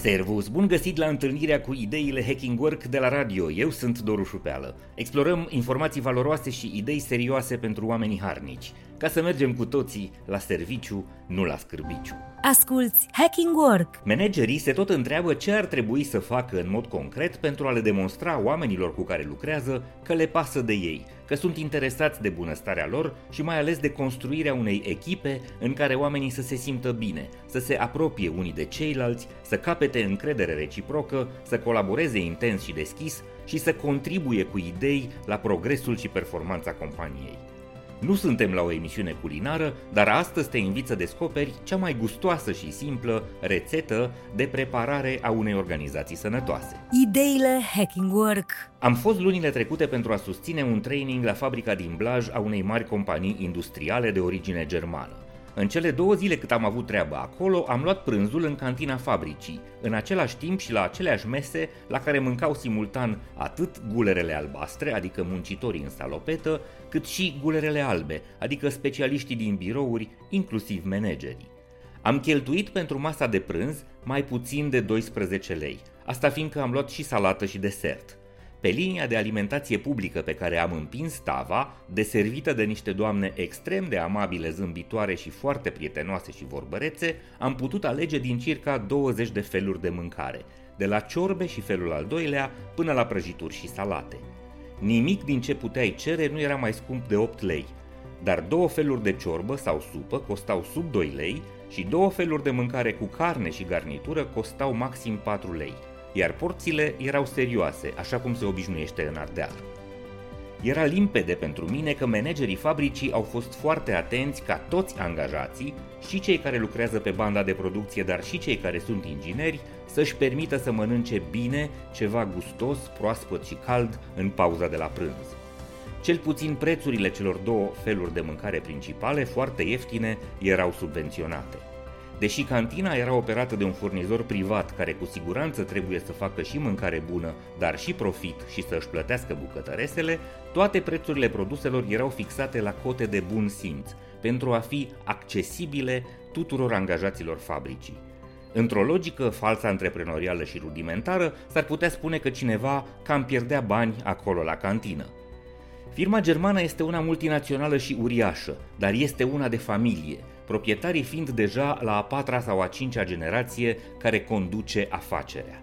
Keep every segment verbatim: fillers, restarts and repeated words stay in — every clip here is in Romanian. Servus, bun găsit la întâlnirea cu ideile Hacking Work de la radio. Eu sunt Doru Șupeală. Explorăm informații valoroase și idei serioase pentru oamenii harnici, ca să mergem cu toții la serviciu, nu la scârbiciu. Asculți Hacking Work! Managerii se tot întreabă ce ar trebui să facă în mod concret pentru a le demonstra oamenilor cu care lucrează că le pasă de ei, că sunt interesați de bunăstarea lor și mai ales de construirea unei echipe în care oamenii să se simtă bine, să se apropie unii de ceilalți, să capete încredere reciprocă, să colaboreze intens și deschis și să contribuie cu idei la progresul și performanța companiei. Nu suntem la o emisiune culinară, dar astăzi te invit să descoperi cea mai gustoasă și simplă rețetă de preparare a unei organizații sănătoase. Ideile Hacking Work. Am fost lunile trecute pentru a susține un training la fabrica din Blaj a unei mari companii industriale de origine germană. În cele două zile cât am avut treaba acolo, am luat prânzul în cantina fabricii, în același timp și la aceleași mese la care mâncau simultan atât gulerele albastre, adică muncitorii în salopetă, cât și gulerele albe, adică specialiștii din birouri, inclusiv managerii. Am cheltuit pentru masa de prânz mai puțin de doisprezece lei, asta fiindcă am luat și salată și desert. Pe linia de alimentație publică pe care am împins tava, deservită de niște doamne extrem de amabile, zâmbitoare și foarte prietenoase și vorbărețe, am putut alege din circa douăzeci de feluri de mâncare, de la ciorbe și felul al doilea până la prăjituri și salate. Nimic din ce puteai cere nu era mai scump de opt lei, dar două feluri de ciorbă sau supă costau sub doi lei și două feluri de mâncare cu carne și garnitură costau maxim patru lei. Iar porțile erau serioase, așa cum se obișnuiește în Ardeal. Era limpede pentru mine că managerii fabricii au fost foarte atenți ca toți angajații, și cei care lucrează pe banda de producție, dar și cei care sunt ingineri, să-și permită să mănânce bine ceva gustos, proaspăt și cald în pauza de la prânz. Cel puțin prețurile celor două feluri de mâncare principale, foarte ieftine, erau subvenționate. Deși cantina era operată de un furnizor privat care cu siguranță trebuie să facă și mâncare bună, dar și profit și să își plătească bucătăresele, toate prețurile produselor erau fixate la cote de bun simț, pentru a fi accesibile tuturor angajaților fabricii. Într-o logică falsă antreprenorială și rudimentară, s-ar putea spune că cineva cam pierdea bani acolo la cantină. Firma germană este una multinațională și uriașă, dar este una de familie, proprietarii fiind deja la a patra sau a cincea generație care conduce afacerea.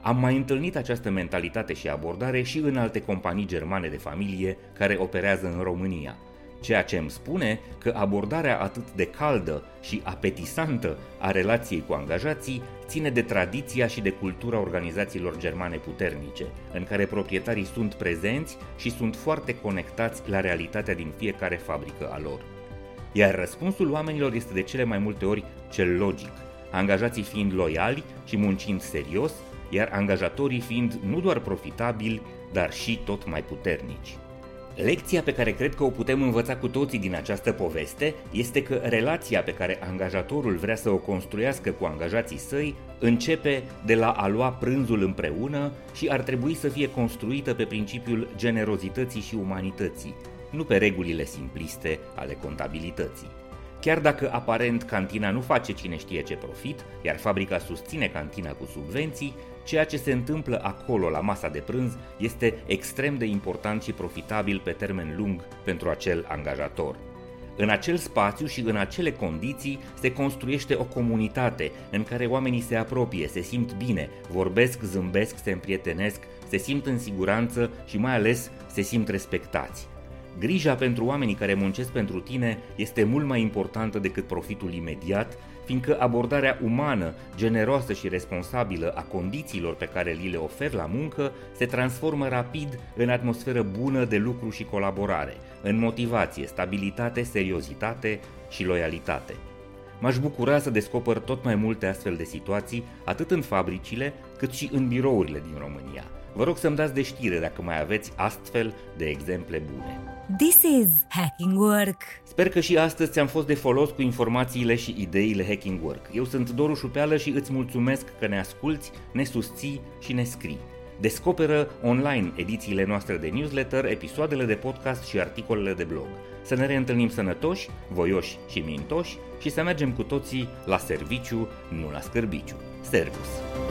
Am mai întâlnit această mentalitate și abordare și în alte companii germane de familie care operează în România, ceea ce îmi spune că abordarea atât de caldă și apetisantă a relației cu angajații ține de tradiția și de cultura organizațiilor germane puternice, în care proprietarii sunt prezenți și sunt foarte conectați la realitatea din fiecare fabrică a lor. Iar răspunsul oamenilor este de cele mai multe ori cel logic, angajații fiind loiali și muncind serios, iar angajatorii fiind nu doar profitabili, dar și tot mai puternici. Lecția pe care cred că o putem învăța cu toții din această poveste este că relația pe care angajatorul vrea să o construiască cu angajații săi începe de la a lua prânzul împreună și ar trebui să fie construită pe principiul generozității și umanității, nu pe regulile simpliste ale contabilității. Chiar dacă aparent cantina nu face cine știe ce profit, iar fabrica susține cantina cu subvenții, ceea ce se întâmplă acolo la masa de prânz este extrem de important și profitabil pe termen lung pentru acel angajator. În acel spațiu și în acele condiții se construiește o comunitate în care oamenii se apropie, se simt bine, vorbesc, zâmbesc, se împrietenesc, se simt în siguranță și mai ales se simt respectați. Grija pentru oamenii care muncesc pentru tine este mult mai importantă decât profitul imediat, fiindcă abordarea umană, generoasă și responsabilă a condițiilor pe care li le oferi la muncă se transformă rapid în atmosferă bună de lucru și colaborare, în motivație, stabilitate, seriozitate și loialitate. M-aș bucura să descoper tot mai multe astfel de situații, atât în fabricile, cât și în birourile din România. Vă rog să-mi dați de știre dacă mai aveți astfel de exemple bune. This is Hacking Work. Sper că și astăzi ți-am fost de folos cu informațiile și ideile Hacking Work. Eu sunt Doru Șupeală și îți mulțumesc că ne asculți, ne susții și ne scrii. Descoperă online edițiile noastre de newsletter, episoadele de podcast și articolele de blog. Să ne reîntâlnim sănătoși, voioși și mintoși și să mergem cu toții la serviciu, nu la scârbiciu. Servus!